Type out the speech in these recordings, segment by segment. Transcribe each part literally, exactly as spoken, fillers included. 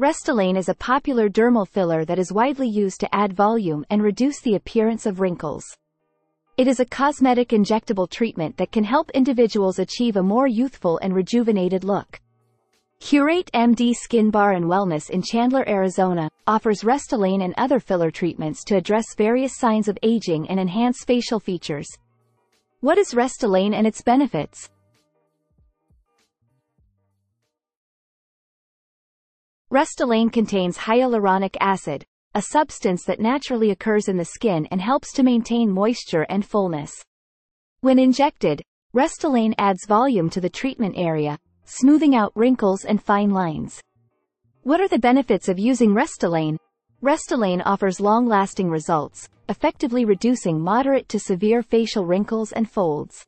Restylane is a popular dermal filler that is widely used to add volume and reduce the appearance of wrinkles. It is a cosmetic injectable treatment that can help individuals achieve a more youthful and rejuvenated look. Curate M D Skin Bar and Wellness in Chandler, Arizona, offers Restylane and other filler treatments to address various signs of aging and enhance facial features. What is Restylane and its benefits? Restylane contains hyaluronic acid, a substance that naturally occurs in the skin and helps to maintain moisture and fullness. When injected, Restylane adds volume to the treatment area, smoothing out wrinkles and fine lines. What are the benefits of using Restylane? Restylane offers long-lasting results, effectively reducing moderate to severe facial wrinkles and folds.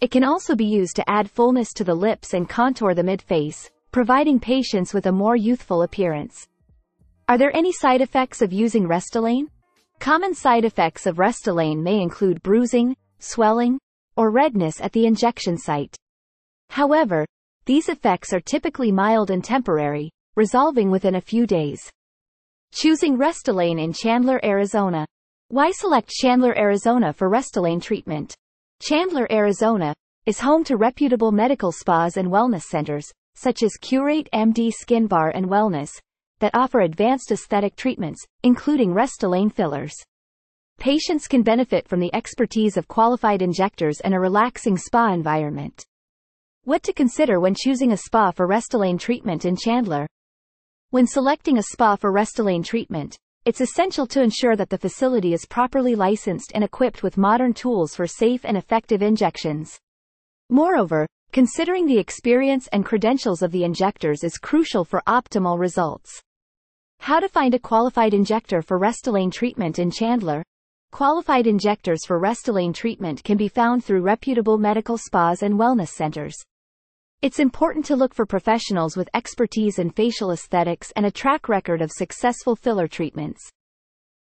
It can also be used to add fullness to the lips and contour the mid-face, providing patients with a more youthful appearance. Are there any side effects of using Restylane? Common side effects of Restylane may include bruising, swelling, or redness at the injection site. However, these effects are typically mild and temporary, resolving within a few days. Choosing Restylane in Chandler, Arizona. Why select Chandler, Arizona for Restylane treatment? Chandler, Arizona, is home to reputable medical spas and wellness centers, such as Curate M D Skin Bar and Wellness, that offer advanced aesthetic treatments, including Restylane fillers. Patients can benefit from the expertise of qualified injectors and a relaxing spa environment. What to consider when choosing a spa for Restylane treatment in Chandler? When selecting a spa for Restylane treatment, it's essential to ensure that the facility is properly licensed and equipped with modern tools for safe and effective injections. Moreover, considering the experience and credentials of the injectors is crucial for optimal results. How to find a qualified injector for Restylane treatment in Chandler? Qualified injectors for Restylane treatment can be found through reputable medical spas and wellness centers. It's important to look for professionals with expertise in facial aesthetics and a track record of successful filler treatments.